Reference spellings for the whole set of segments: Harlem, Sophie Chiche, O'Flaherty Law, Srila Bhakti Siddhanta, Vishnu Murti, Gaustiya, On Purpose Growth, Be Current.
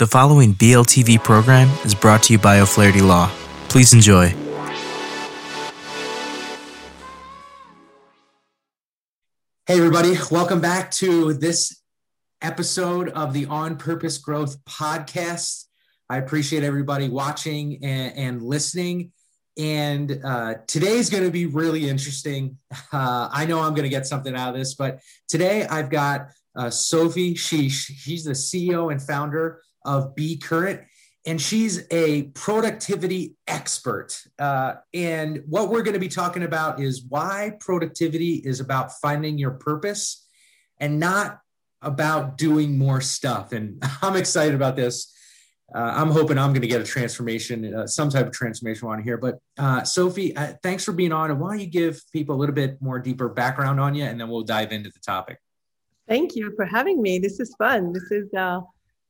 The following BLTV program is brought to you by O'Flaherty Law. Please enjoy. Hey everybody, welcome back to this episode of the On Purpose Growth podcast. I appreciate everybody watching and listening. And today's going to be really interesting. I know I'm going to get something out of this, but today I've got Sophie Chiche. She's the CEO and founder of Be Current, and she's a productivity expert. And what we're going to be talking about is why productivity is about finding your purpose and not about doing more stuff. And I'm excited about this. I'm hoping I'm going to get a transformation, some type of transformation on here. But Sophie, thanks for being on. And why don't you give people a little bit more deeper background on you, and then we'll dive into the topic. Thank you for having me. This is fun. This is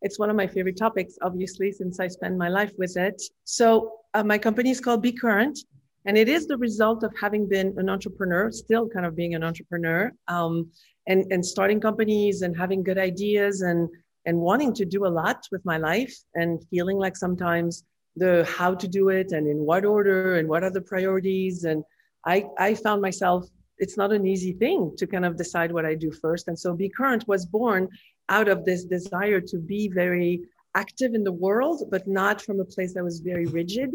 it's one of my favorite topics, obviously, since I spend my life with it. So my company is called Be Current, and it is the result of having been an entrepreneur, still kind of being an entrepreneur, and starting companies and having good ideas and wanting to do a lot with my life and feeling like sometimes the how to do it and in what order and what are the priorities. And I found myself, it's not an easy thing to kind of decide what I do first. And so Be Current was born out of this desire to be very active in the world, but not from a place that was very rigid.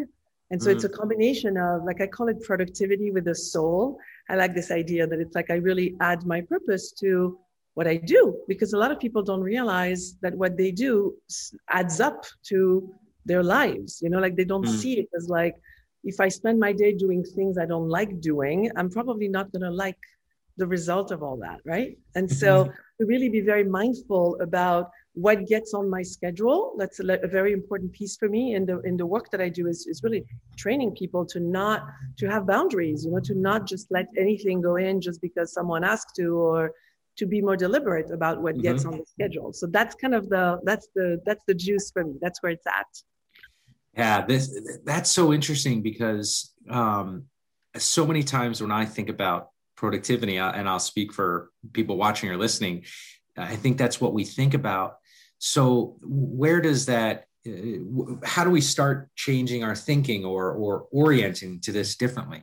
And so It's a combination of, like, I call it productivity with the soul. I like this idea that it's like, I really add my purpose to what I do, because a lot of people don't realize that what they do adds up to their lives. You know, like they don't see it as like, if I spend my day doing things I don't like doing, I'm probably not going to like the result of all that, right? And so to really be very mindful about what gets on my schedule, that's a very important piece for me. And in the work that I do is really training people to have boundaries, you know, to not just let anything go in just because someone asked to, or to be more deliberate about what gets on the schedule. So that's kind of that's the juice for me. That's where it's at. Yeah, that's so interesting, because so many times when I think about productivity, and I'll speak for people watching or listening, I think that's what we think about. So where does that, how do we start changing our thinking or orienting to this differently?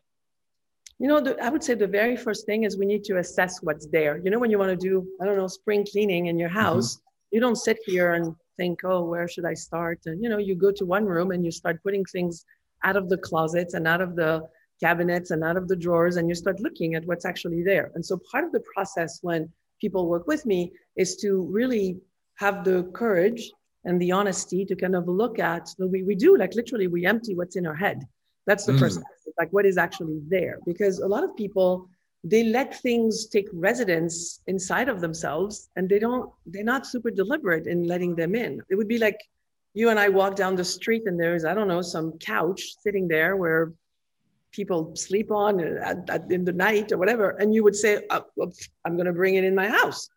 You know, I would say the very first thing is we need to assess what's there. You know, when you want to do, I don't know, spring cleaning in your house, you don't sit here and think, oh, where should I start? And, you know, you go to one room and you start putting things out of the closets and out of the cabinets and out of the drawers, and you start looking at what's actually there. And so part of the process when people work with me is to really have the courage and the honesty to kind of look at, we do, like, literally we empty what's in our head. That's the process. Like, what is actually there? Because a lot of people, they let things take residence inside of themselves, and they're not super deliberate in letting them in. It would be like you and I walk down the street and there's, I don't know, some couch sitting there where people sleep on in the night or whatever. And you would say, I'm going to bring it in my house.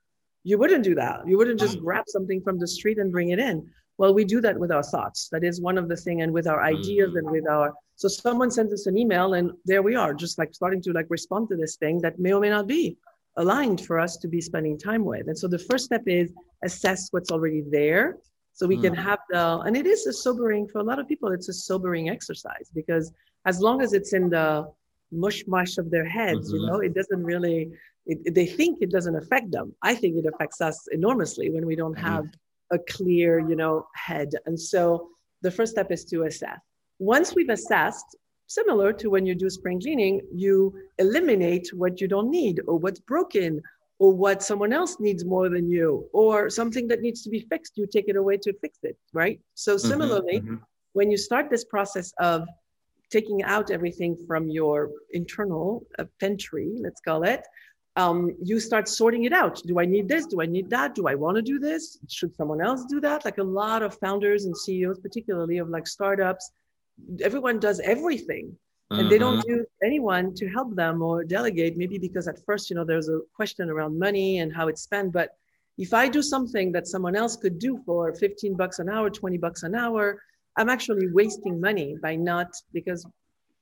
You wouldn't do that. You wouldn't just grab something from the street and bring it in. Well, we do that with our thoughts. That is one of the things, and with our ideas and with our, so someone sends us an email and there we are, just like starting to like respond to this thing that may or may not be aligned for us to be spending time with. And so the first step is assess what's already there. So we can have and it is a sobering, for a lot of people, it's a sobering exercise, because as long as it's in the mush of their heads, you know, it doesn't really, they think it doesn't affect them. I think it affects us enormously when we don't have a clear, you know, head. And so the first step is to assess. Once we've assessed, similar to when you do spring cleaning, you eliminate what you don't need, or what's broken, or what someone else needs more than you, or something that needs to be fixed, you take it away to fix it, right? So similarly, when you start this process of taking out everything from your internal pantry, let's call it, you start sorting it out. Do I need this? Do I need that? Do I want to do this? Should someone else do that? Like, a lot of founders and CEOs, particularly of like startups, everyone does everything. And they don't use anyone to help them or delegate, maybe because at first, you know, there's a question around money and how it's spent. But if I do something that someone else could do for $15 an hour, $20 an hour, I'm actually wasting money by not, because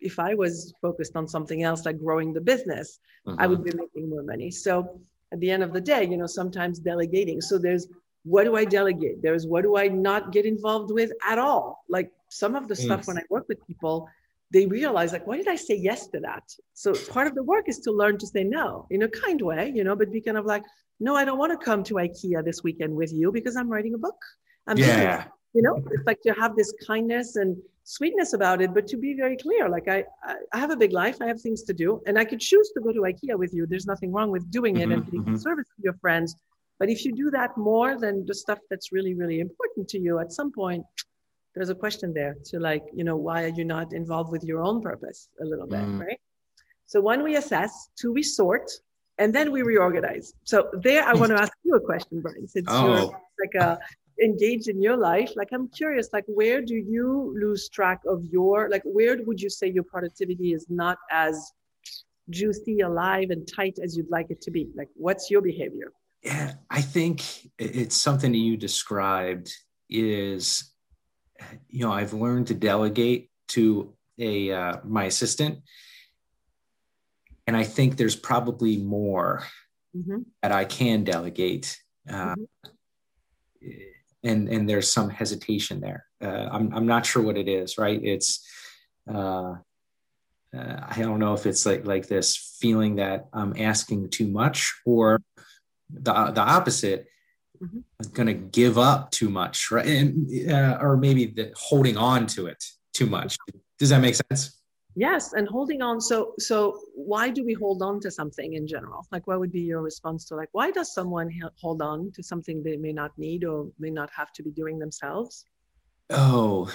if I was focused on something else, like growing the business, I would be making more money. So at the end of the day, you know, sometimes delegating. So there's What do I delegate? There's what do I not get involved with at all? Like some of the stuff when I work with people, they realize like, why did I say yes to that? So part of the work is to learn to say no in a kind way, you know, but be kind of like, no, I don't want to come to IKEA this weekend with you because I'm writing a book. I'm thinking, you know, it's like to have this kindness and sweetness about it, but to be very clear, like I have a big life, I have things to do, and I could choose to go to IKEA with you. There's nothing wrong with doing it and being of service to your friends. But if you do that more than the stuff that's really, really important to you, at some point, there's a question there to like, you know, why are you not involved with your own purpose a little bit, right? So one, we assess, two, we sort, and then we reorganize. So there, I want to ask you a question, Brian, since you're like engaged in your life. Like, I'm curious, like, where do you lose track of your, like, where would you say your productivity is not as juicy, alive, and tight as you'd like it to be? Like, what's your behavior? Yeah, I think it's something that you described is, you know, I've learned to delegate to my assistant. And I think there's probably more that I can delegate. And there's some hesitation there. I'm not sure what it is, right? It's, I don't know if it's like this feeling that I'm asking too much or the opposite, I'm going to give up too much, right? And, or maybe holding on to it too much. Does that make sense? Yes. And holding on. So why do we hold on to something in general? Like, what would be your response to like, why does someone hold on to something they may not need or may not have to be doing themselves? Oh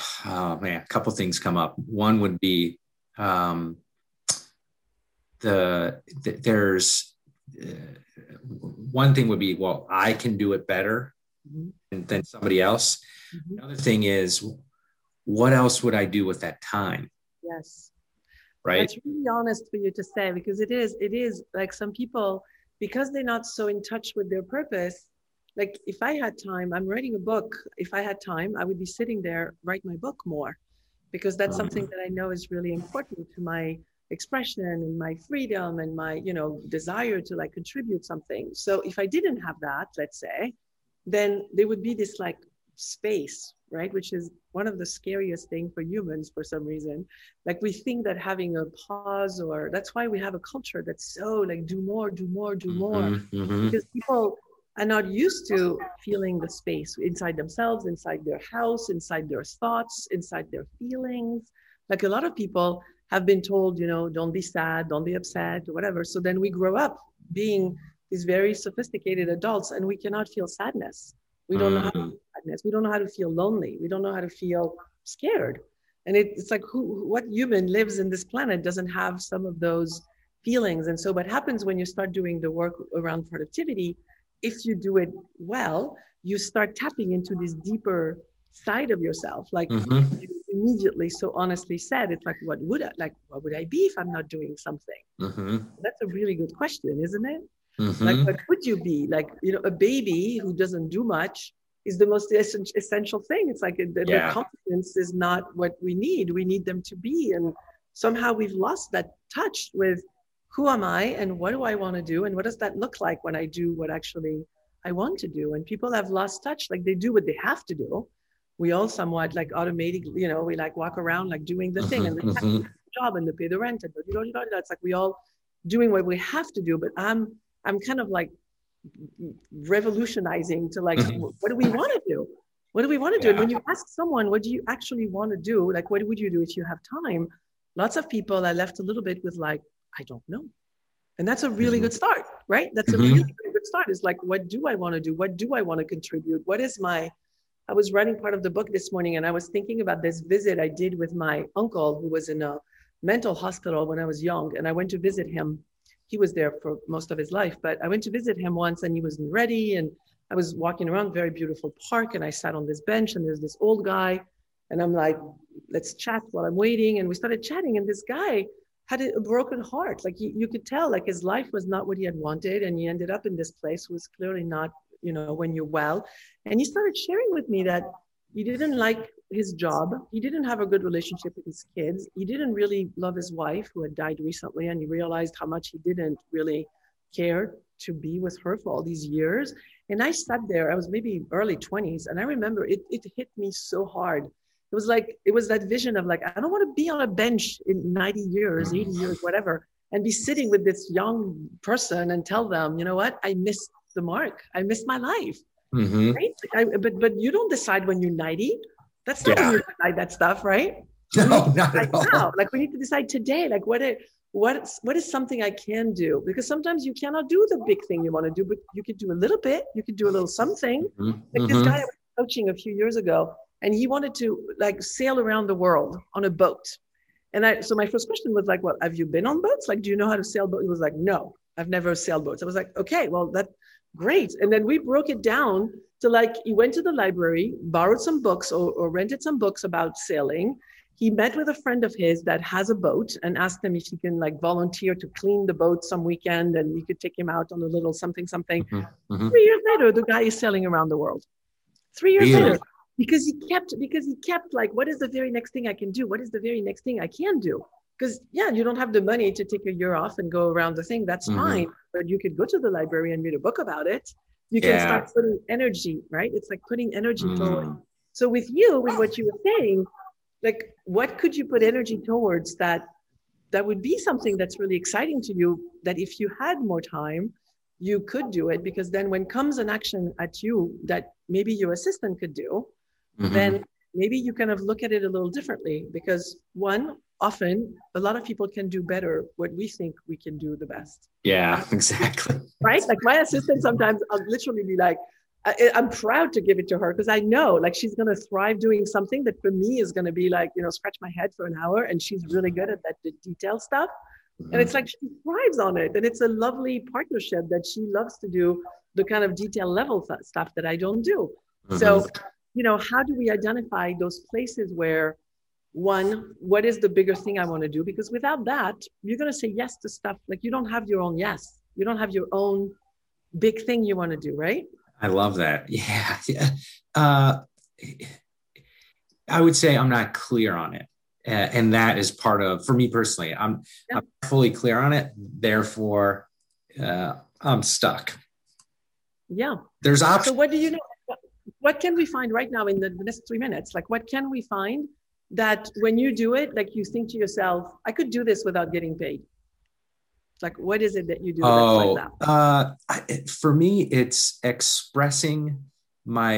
man, a couple things come up. One would be one thing would be, well, I can do it better than somebody else. Another thing is, what else would I do with that time? Yes. Right. That's really honest for you to say, because it is like some people, because they're not so in touch with their purpose. Like, if I had time, I'm writing a book. If I had time, I would be sitting there, write my book more, because that's something that I know is really important to my expression and my freedom and my, you know, desire to like contribute something. So if I didn't have that, let's say, then there would be this like space, right? Which is one of the scariest things for humans for some reason. Like, we think that having a pause, or that's why we have a culture that's so like, do more, because people are not used to feeling the space inside themselves, inside their house, inside their thoughts, inside their feelings. Like, a lot of people have been told, you know, don't be sad, don't be upset, or whatever. So then we grow up being these very sophisticated adults, and we cannot feel sadness. We don't know how to feel sadness. We don't know how to feel lonely. We don't know how to feel scared. And it's like, what human lives in this planet doesn't have some of those feelings? And so what happens when you start doing the work around productivity, if you do it well, you start tapping into this deeper side of yourself. Like, immediately, so honestly said, it's like, what would I be if I'm not doing something? That's a really good question, isn't it? Like, what would you be? Like, you know, a baby who doesn't do much is the most essential thing. It's like their confidence is not what we need. We need them to be. And somehow we've lost that touch with who am I and what do I want to do? And what does that look like when I do what actually I want to do? And people have lost touch. Like, they do what they have to do. We all somewhat like automatically, you know, we like walk around like doing the thing and like the job and they pay the rent and you know, it's like we all doing what we have to do. But I'm kind of like revolutionizing to like, what do we want to do? What do we want to do? And when you ask someone, what do you actually want to do? Like, what would you do if you have time? Lots of people are left a little bit with like, I don't know. And that's a really good start, right? That's a really, really good start. It's like, what do I want to do? What do I want to contribute? What is my... I was writing part of the book this morning and I was thinking about this visit I did with my uncle who was in a mental hospital when I was young, and I went to visit him. He was there for most of his life, but I went to visit him once and he wasn't ready, and I was walking around a very beautiful park and I sat on this bench and there's this old guy and I'm like, let's chat while I'm waiting, and we started chatting, and this guy had a broken heart. Like, you could tell like his life was not what he had wanted, and he ended up in this place was clearly not, you know, when you're well. And he started sharing with me that he didn't like his job. He didn't have a good relationship with his kids. He didn't really love his wife who had died recently. And he realized how much he didn't really care to be with her for all these years. And I sat there, I was maybe early 20s, and I remember it hit me so hard. It was like, it was that vision of like, I don't want to be on a bench in 90 years, 80 years, whatever, and be sitting with this young person and tell them, you know what, I missed the mark. I missed my life. Mm-hmm. Right? But you don't decide when you're 90. That's not when you decide that stuff, right? No, not at all. Now. Like, we need to decide today, like what is something I can do? Because sometimes you cannot do the big thing you want to do, but you could do a little bit, you could do a little something. Mm-hmm. Like this guy I was coaching a few years ago, and he wanted to like sail around the world on a boat. And so my first question was like, well, have you been on boats? Like, do you know how to sail boats? He was like, no, I've never sailed boats. I was like, okay, well, that's great. And then we broke it down to like, he went to the library, borrowed some books or rented some books about sailing. He met with a friend of his that has a boat and asked him if he can like volunteer to clean the boat some weekend and he could take him out on a little something. Mm-hmm. Mm-hmm. 3 years later, the guy is sailing around the world. 3 years later, because he kept like, what is the very next thing I can do? What is the very next thing I can do? Because you don't have the money to take a year off and go around the thing. That's fine. But you could go to the library and read a book about it. You can start putting energy, right? It's like putting energy forward. So with you, with what you were saying, like, what could you put energy towards that would be something that's really exciting to you, that if you had more time, you could do it? Because then when comes an action at you that maybe your assistant could do, then maybe you kind of look at it a little differently. Because often a lot of people can do better what we think we can do the best. Yeah, exactly. Right? Like my assistant, sometimes I'll literally be like, I'm proud to give it to her because I know like she's going to thrive doing something that for me is going to be like, scratch my head for an hour, and she's really good at that detail stuff. And it's like she thrives on it. And it's a lovely partnership that she loves to do the kind of detail level stuff that I don't do. So, how do we identify those places where, one, what is the bigger thing I want to do? Because without that, you're going to say yes to stuff. Like you don't have your own yes. You don't have your own big thing you want to do, right? I love that. Yeah. I would say I'm not clear on it. And that is part of, for me personally, I'm fully clear on it. Therefore, I'm stuck. Yeah. There's options. So what do you know? What can we find right now in the next 3 minutes? Like, what can we find that when you do it, like you think to yourself, I could do this without getting paid? Like, what is it that you do that's like that? For me, it's expressing my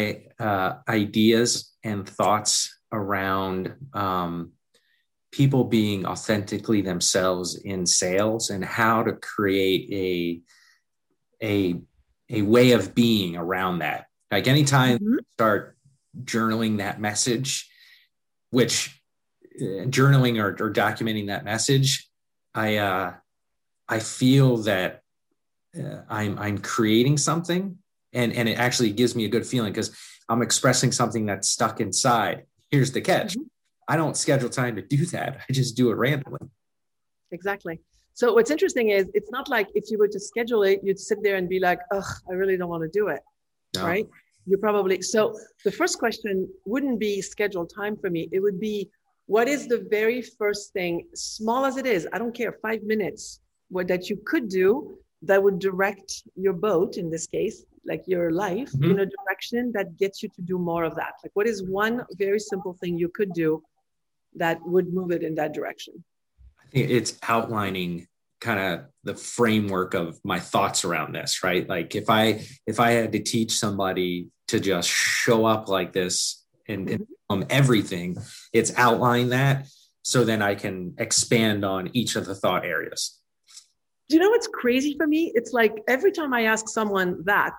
ideas and thoughts around people being authentically themselves in sales and how to create a way of being around that. Like anytime you start journaling that message, which journaling or documenting that message, I feel that I'm creating something, and it actually gives me a good feeling because I'm expressing something that's stuck inside. Here's the catch. I don't schedule time to do that. I just do it randomly. Exactly. So what's interesting is it's not like if you were to schedule it, you'd sit there and be like, ugh, I really don't want to do it. No. Right. So the first question wouldn't be scheduled time for me. It would be, what is the very first thing, small as it is, I don't care, 5 minutes, what that you could do that would direct your boat, in this case, like your life, in a direction that gets you to do more of that? Like, what is one very simple thing you could do that would move it in that direction? I think it's outlining kind of the framework of my thoughts around this, right? Like if I had to teach somebody to just show up like this and everything, it's outline that. So then I can expand on each of the thought areas. Do you know what's crazy for me? It's like every time I ask someone that,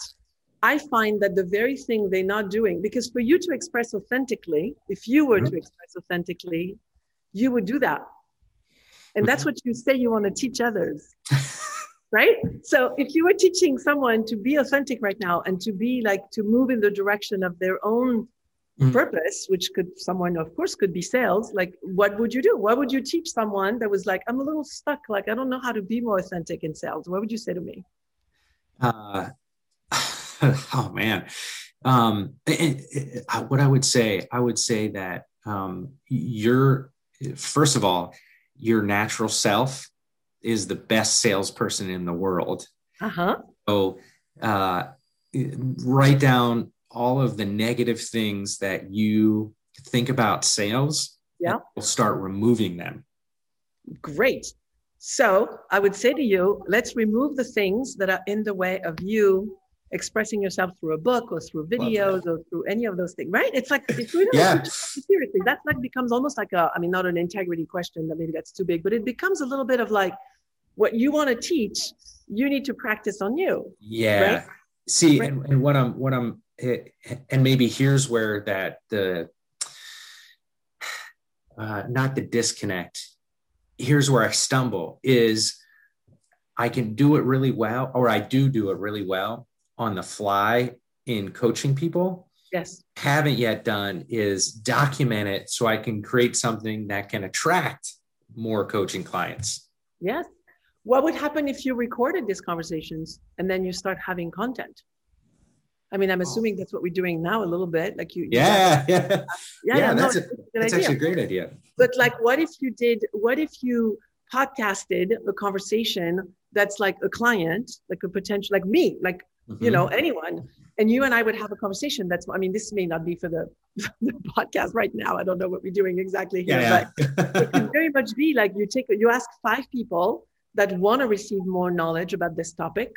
I find that the very thing they're not doing, because for you to express authentically, if you were to express authentically, you would do that. And that's what you say you want to teach others, right? So if you were teaching someone to be authentic right now and to be like, to move in the direction of their own purpose, which could, someone of course could be sales, like what would you do? What would you teach someone that was like, I'm a little stuck, like I don't know how to be more authentic in sales? What would you say to me? What I would say that you're, first of all, your natural self is the best salesperson in the world. So write down all of the negative things that you think about sales. Yeah. We'll start removing them. Great. So I would say to you, let's remove the things that are in the way of you expressing yourself through a book or through videos or through any of those things, right? It's like, if we don't seriously, that like becomes almost like a, I mean, not an integrity question, that maybe that's too big, but it becomes a little bit of like, what you want to teach, you need to practice on you. Yeah. Right? See, right. And what I'm, and maybe here's where that the, not the disconnect, here's where I stumble is I can do it really well, or I do it really well on the fly in coaching people. Yes. Haven't yet done is document it so I can create something that can attract more coaching clients. Yes. What would happen if you recorded these conversations and then you start having content? I mean, I'm assuming that's what we're doing now a little bit. Like you. That's actually a great idea. But like, what if you podcasted a conversation that's like a client, like a potential, like me, like, mm-hmm. you know, anyone, and you and I would have a conversation. That's, I mean, this may not be for the podcast right now. I don't know what we're doing exactly here, but it could very much be like you ask 5 people that want to receive more knowledge about this topic,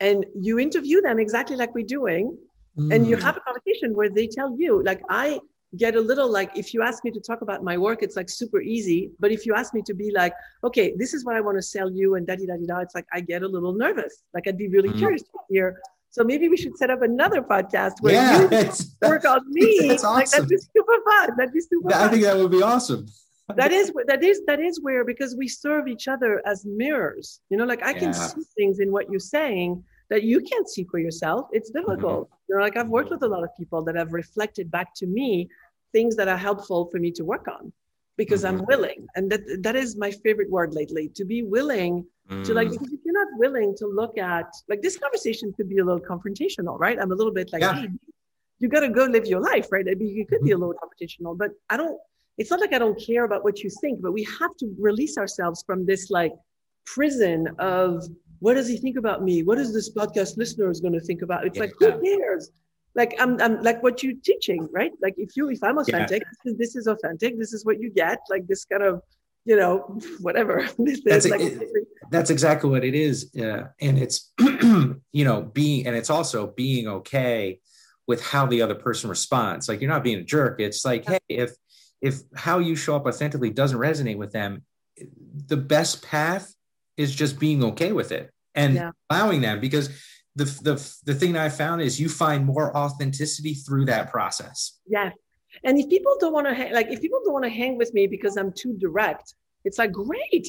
and you interview them exactly like we're doing. Mm. And you have a conversation where they tell you, like, I get a little like, if you ask me to talk about my work, it's like super easy. But if you ask me to be like, okay, this is what I want to sell you and da-di-da-di-da, it's like, I get a little nervous. Like, I'd be really curious to hear. So maybe we should set up another podcast where you work on me. That's awesome. Like, that'd be super fun. I think that would be awesome. That is where, because we serve each other as mirrors, you know, like I can see things in what you're saying that you can't see for yourself. It's difficult. Mm-hmm. You know, like I've worked with a lot of people that have reflected back to me things that are helpful for me to work on because I'm willing. And that is my favorite word lately, to be willing to like, because if you're not willing to look at, like this conversation could be a little confrontational, right? I'm a little bit like, hey, you got to go live your life, right? I mean, it could be a little confrontational, but it's not like I don't care about what you think, but we have to release ourselves from this like prison of what does he think about me? What is this podcast listener is going to think about? It's like, who cares? Like, I'm like what you're teaching, right? Like if I'm authentic, this is authentic. This is what you get. Like this kind of, you know, whatever. That's exactly what it is. And it's, you know, it's also being okay with how the other person responds. Like you're not being a jerk. It's like, hey, if how you show up authentically doesn't resonate with them, the best path is just being okay with it and allowing them, because the thing that I found is you find more authenticity through that process. Yeah. And if people don't want to hang with me because I'm too direct, it's like, great.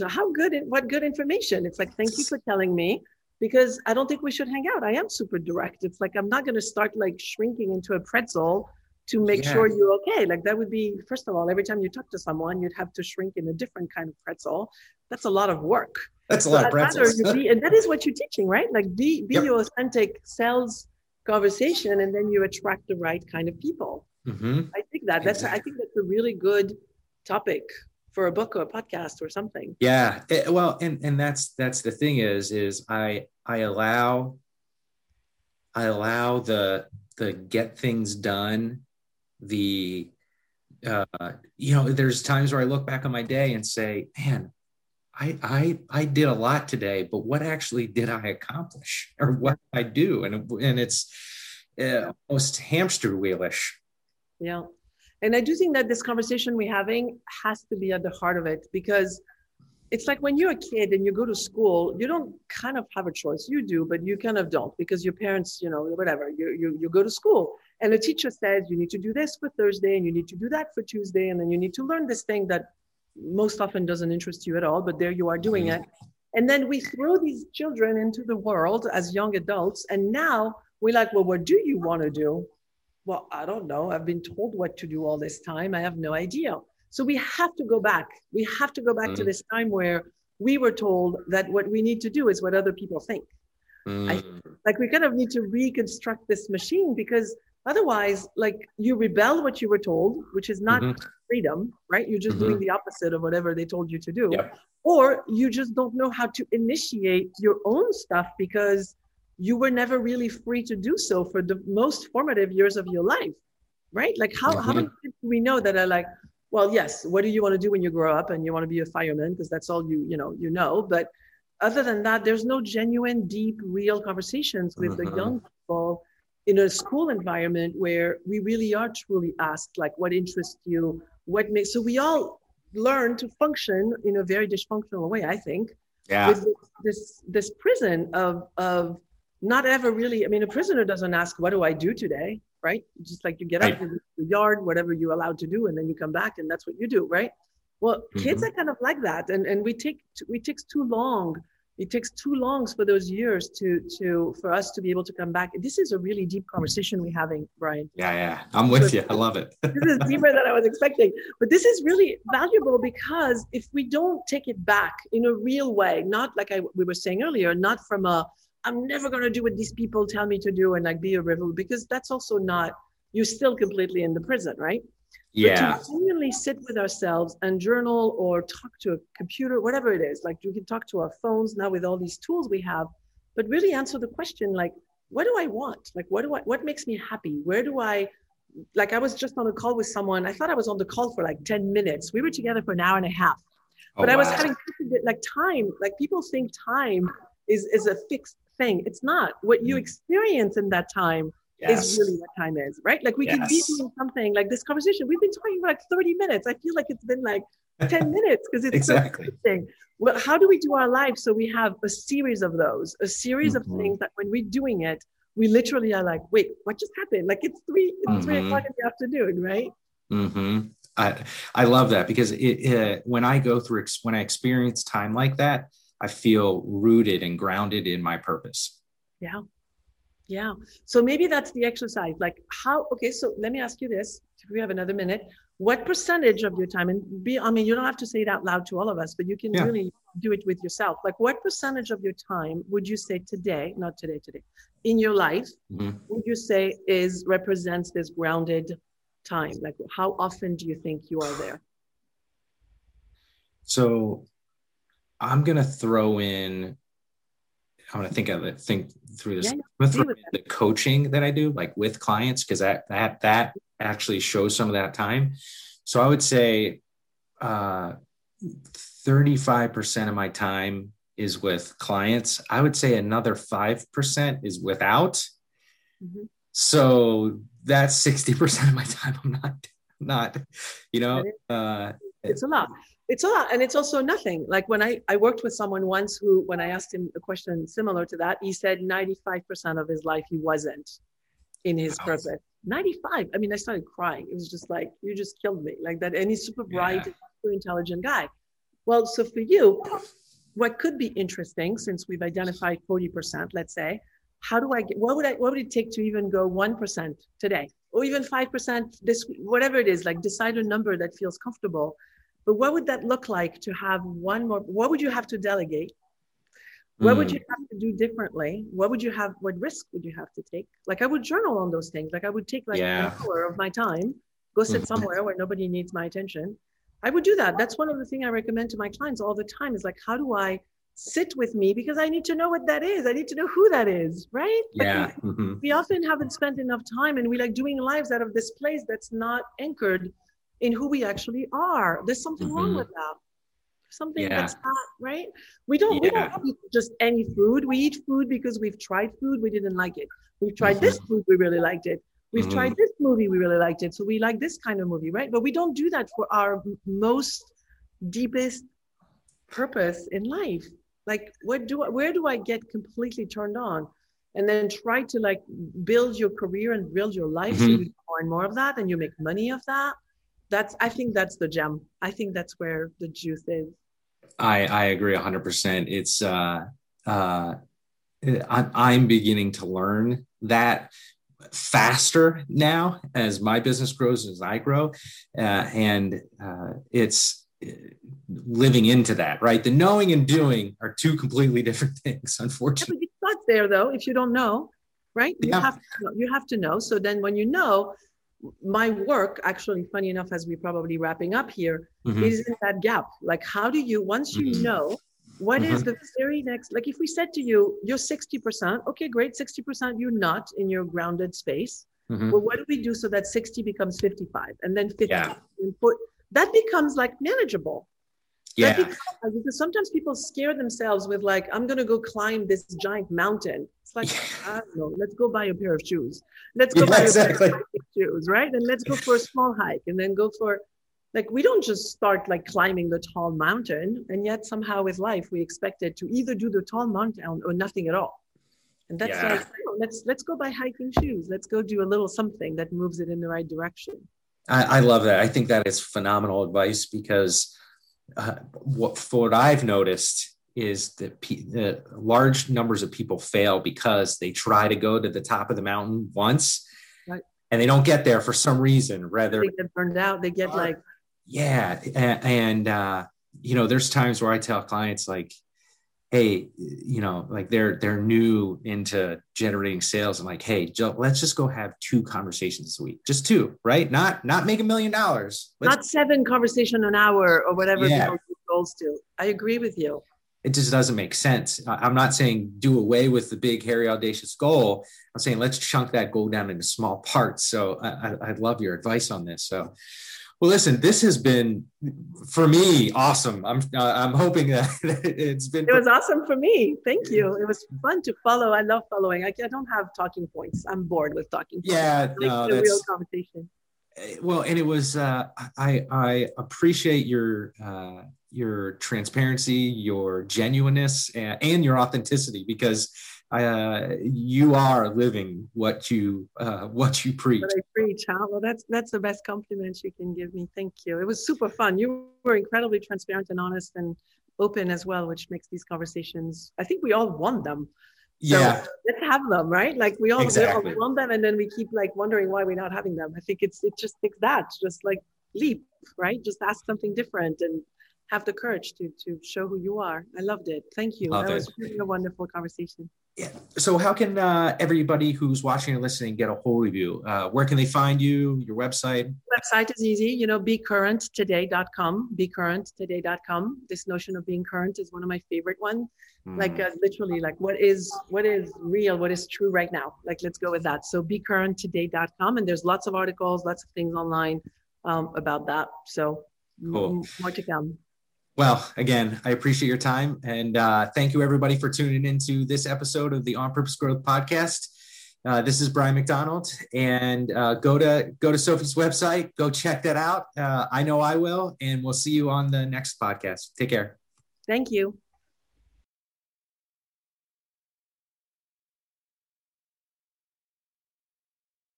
What good information. It's like, thank you for telling me, because I don't think we should hang out. I am super direct. It's like, I'm not going to start like shrinking into a pretzel to make sure you're okay. Like that would be, first of all, every time you talk to someone, you'd have to shrink in a different kind of pretzel. That's a lot of work. That's a lot of pretzels. And that is what you're teaching, right? Like be your authentic sales conversation, and then you attract the right kind of people. Mm-hmm. I think that's a really good topic for a book or a podcast or something. Yeah. Well, and that's the thing is I allow the get things done. You know, there's times where I look back on my day and say, man, I did a lot today, but what actually did I accomplish, or what did I do? And it's almost hamster wheelish. Yeah. And I do think that this conversation we're having has to be at the heart of it, because it's like when you're a kid and you go to school, you don't kind of have a choice. You do, but you kind of don't, because your parents, you know, whatever, you go to school and the teacher says, you need to do this for Thursday and you need to do that for Tuesday. And then you need to learn this thing that most often doesn't interest you at all, but there you are doing it. And then we throw these children into the world as young adults. And now we're like, well, what do you want to do? Well, I don't know. I've been told what to do all this time. I have no idea. So we have to go back. We have to go back to this time where we were told that what we need to do is what other people think. Like we kind of need to reconstruct this machine, because otherwise, like you rebel what you were told, which is not freedom, right? You're just doing the opposite of whatever they told you to do. Yep. Or you just don't know how to initiate your own stuff because you were never really free to do so for the most formative years of your life, right? Like how many kids do we know that are like, well, yes, what do you want to do when you grow up? And you want to be a fireman because that's all you know. But other than that, there's no genuine, deep, real conversations with the young people in a school environment where we really are truly asked, like, what interests you? What makes, so we all learn to function in a very dysfunctional way, I think. Yeah. With this prison of not ever really, I mean, a prisoner doesn't ask, what do I do today? Right? Just like you get out of the yard, whatever you're allowed to do, and then you come back and that's what you do, right? Well, kids are kind of like that. And it takes too long for those years to for us to be able to come back. This is a really deep conversation we're having, Brian. Yeah. I'm with you. I love it. This is deeper than I was expecting. But this is really valuable because if we don't take it back in a real way, not like we were saying earlier, not from a, I'm never going to do what these people tell me to do and like be a rebel, because that's also not, you're still completely in the prison, right? Yeah. But to genuinely sit with ourselves and journal or talk to a computer, whatever it is, like you can talk to our phones now with all these tools we have, but really answer the question, like, what do I want? Like, what makes me happy? Where do I, like, I was just on a call with someone. I thought I was on the call for like 10 minutes. We were together for an hour and a half, but I was having like time, like people think time is a fixed thing. It's not. What you experience in that time is really what time is, right? Like we can be doing something like this conversation. We've been talking for like 30 minutes. I feel like it's been like 10 minutes because it's so interesting. Well, how do we do our lives? So we have a series of those, a series of things that when we're doing it, we literally are like, wait, what just happened? Like it's 3 o'clock in the afternoon, right? Mm-hmm. I love that because when I go through, when I experience time like that, I feel rooted and grounded in my purpose. Yeah. Yeah. So maybe that's the exercise. Like how, okay, so let me ask you this. If we have another minute, what percentage of your time, and you don't have to say it out loud to all of us, but you can really do it with yourself. Like what percentage of your time would you say today, in your life, would you say represents this grounded time? Like how often do you think you are there? So I'm going to throw in, the coaching that I do, like with clients, because that actually shows some of that time. So I would say 35% of my time is with clients. I would say another 5% is without. Mm-hmm. So that's 60% of my time. It's a lot. It's a lot. And it's also nothing. Like when I worked with someone once who, when I asked him a question similar to that, he said 95% of his life, he wasn't in his purpose. 95. I mean, I started crying. It was just like, you just killed me like that. And he's super bright, super intelligent guy. Well, so for you, what could be interesting since we've identified 40%, let's say, what would it take to even go 1% today or even 5% this week, whatever it is, like decide a number that feels comfortable. But what would that look like to have one more? What would you have to delegate? What would you have to do differently? What risk would you have to take? Like I would journal on those things. Like I would take an hour of my time, go sit somewhere where nobody needs my attention. I would do that. That's one of the things I recommend to my clients all the time is like, how do I sit with me? Because I need to know what that is. I need to know who that is, right? Yeah. Like we often haven't spent enough time and we like doing lives out of this place that's not anchored in who we actually are. There's something wrong with that. Something that's not right. We don't eat just any food. We eat food because we've tried food. We didn't like it. We've tried this food. We really liked it. We've tried this movie. We really liked it. So we like this kind of movie, right? But we don't do that for our most deepest purpose in life. Like where do I get completely turned on? And then try to like build your career and build your life so you do more and more of that and you make money of that. I think that's the gem. I think that's where the juice is. I agree 100%. It's, I'm beginning to learn that faster now as my business grows, as I grow. And it's living into that, right? The knowing and doing are two completely different things, unfortunately. Yeah, but it's not there though, if you don't know, right? Yeah. You have to know. So then when you know, my work, actually, funny enough, as we're probably wrapping up here, is in that gap. Like, how do you, once you know, What is the very next, like if we said to you, you're 60%, okay, great, 60%, you're not in your grounded space. Well, what do we do so that 60 becomes 55 and then 50? Yeah. That becomes like manageable. Yeah. Because sometimes people scare themselves with like, I'm going to go climb this giant mountain. It's like, I don't know, let's go buy a pair of shoes. Let's go buy a pair of shoes, right? And let's go for a small hike and then go for, like, we don't just start like climbing the tall mountain. And yet somehow with life, we expect it to either do the tall mountain or nothing at all. And that's like, oh, let's go buy hiking shoes. Let's go do a little something that moves it in the right direction. I love that. I think that is phenomenal advice because what I've noticed is that the large numbers of people fail because they try to go to the top of the mountain once and they don't get there for some reason. Rather, they get burned out. They get like, yeah. And you know, there's times where I tell clients like, hey, you know, like they're new into generating sales. I'm like, hey, Jill, let's just go have 2 conversations this week. Just 2, right? Not make $1 million. Not 7 conversation an hour or whatever people do goals to. I agree with you. It just doesn't make sense. I'm not saying do away with the big, hairy, audacious goal. I'm saying let's chunk that goal down into small parts. So I love your advice on this. So, well, listen, this has been, for me, awesome. I'm hoping that it's been. It was awesome for me. Thank you. It was fun to follow. I love following. I don't have talking points. I'm bored with talking points. Yeah, no, it's a real conversation. Well, and it was, I appreciate your transparency, your genuineness, and your authenticity, because you are living what you preach. What I preach, huh? Well, that's the best compliment you can give me. Thank you. It was super fun. You were incredibly transparent and honest and open as well, which makes these conversations, I think we all want them. So let's have them, right? Like we all want them, and then we keep like wondering why we're not having them. I think it just takes that, just like leap, right? Just ask something different and have the courage to show who you are. I loved it. Thank you. That was really a wonderful conversation. Yeah. So how can everybody who's watching and listening get a hold of you? Where can they find you, your website? Website is easy, becurrenttoday.com, becurrenttoday.com. This notion of being current is one of my favorite ones. Like literally, like what is real, what is true right now? Like, let's go with that. So becurrenttoday.com. And there's lots of articles, lots of things online about that. So cool. More to come. Well, again, I appreciate your time, and thank you everybody for tuning into this episode of the On Purpose Growth Podcast. This is Brian McDonald, and go to Sophie's website, go check that out. I know I will, and we'll see you on the next podcast. Take care. Thank you.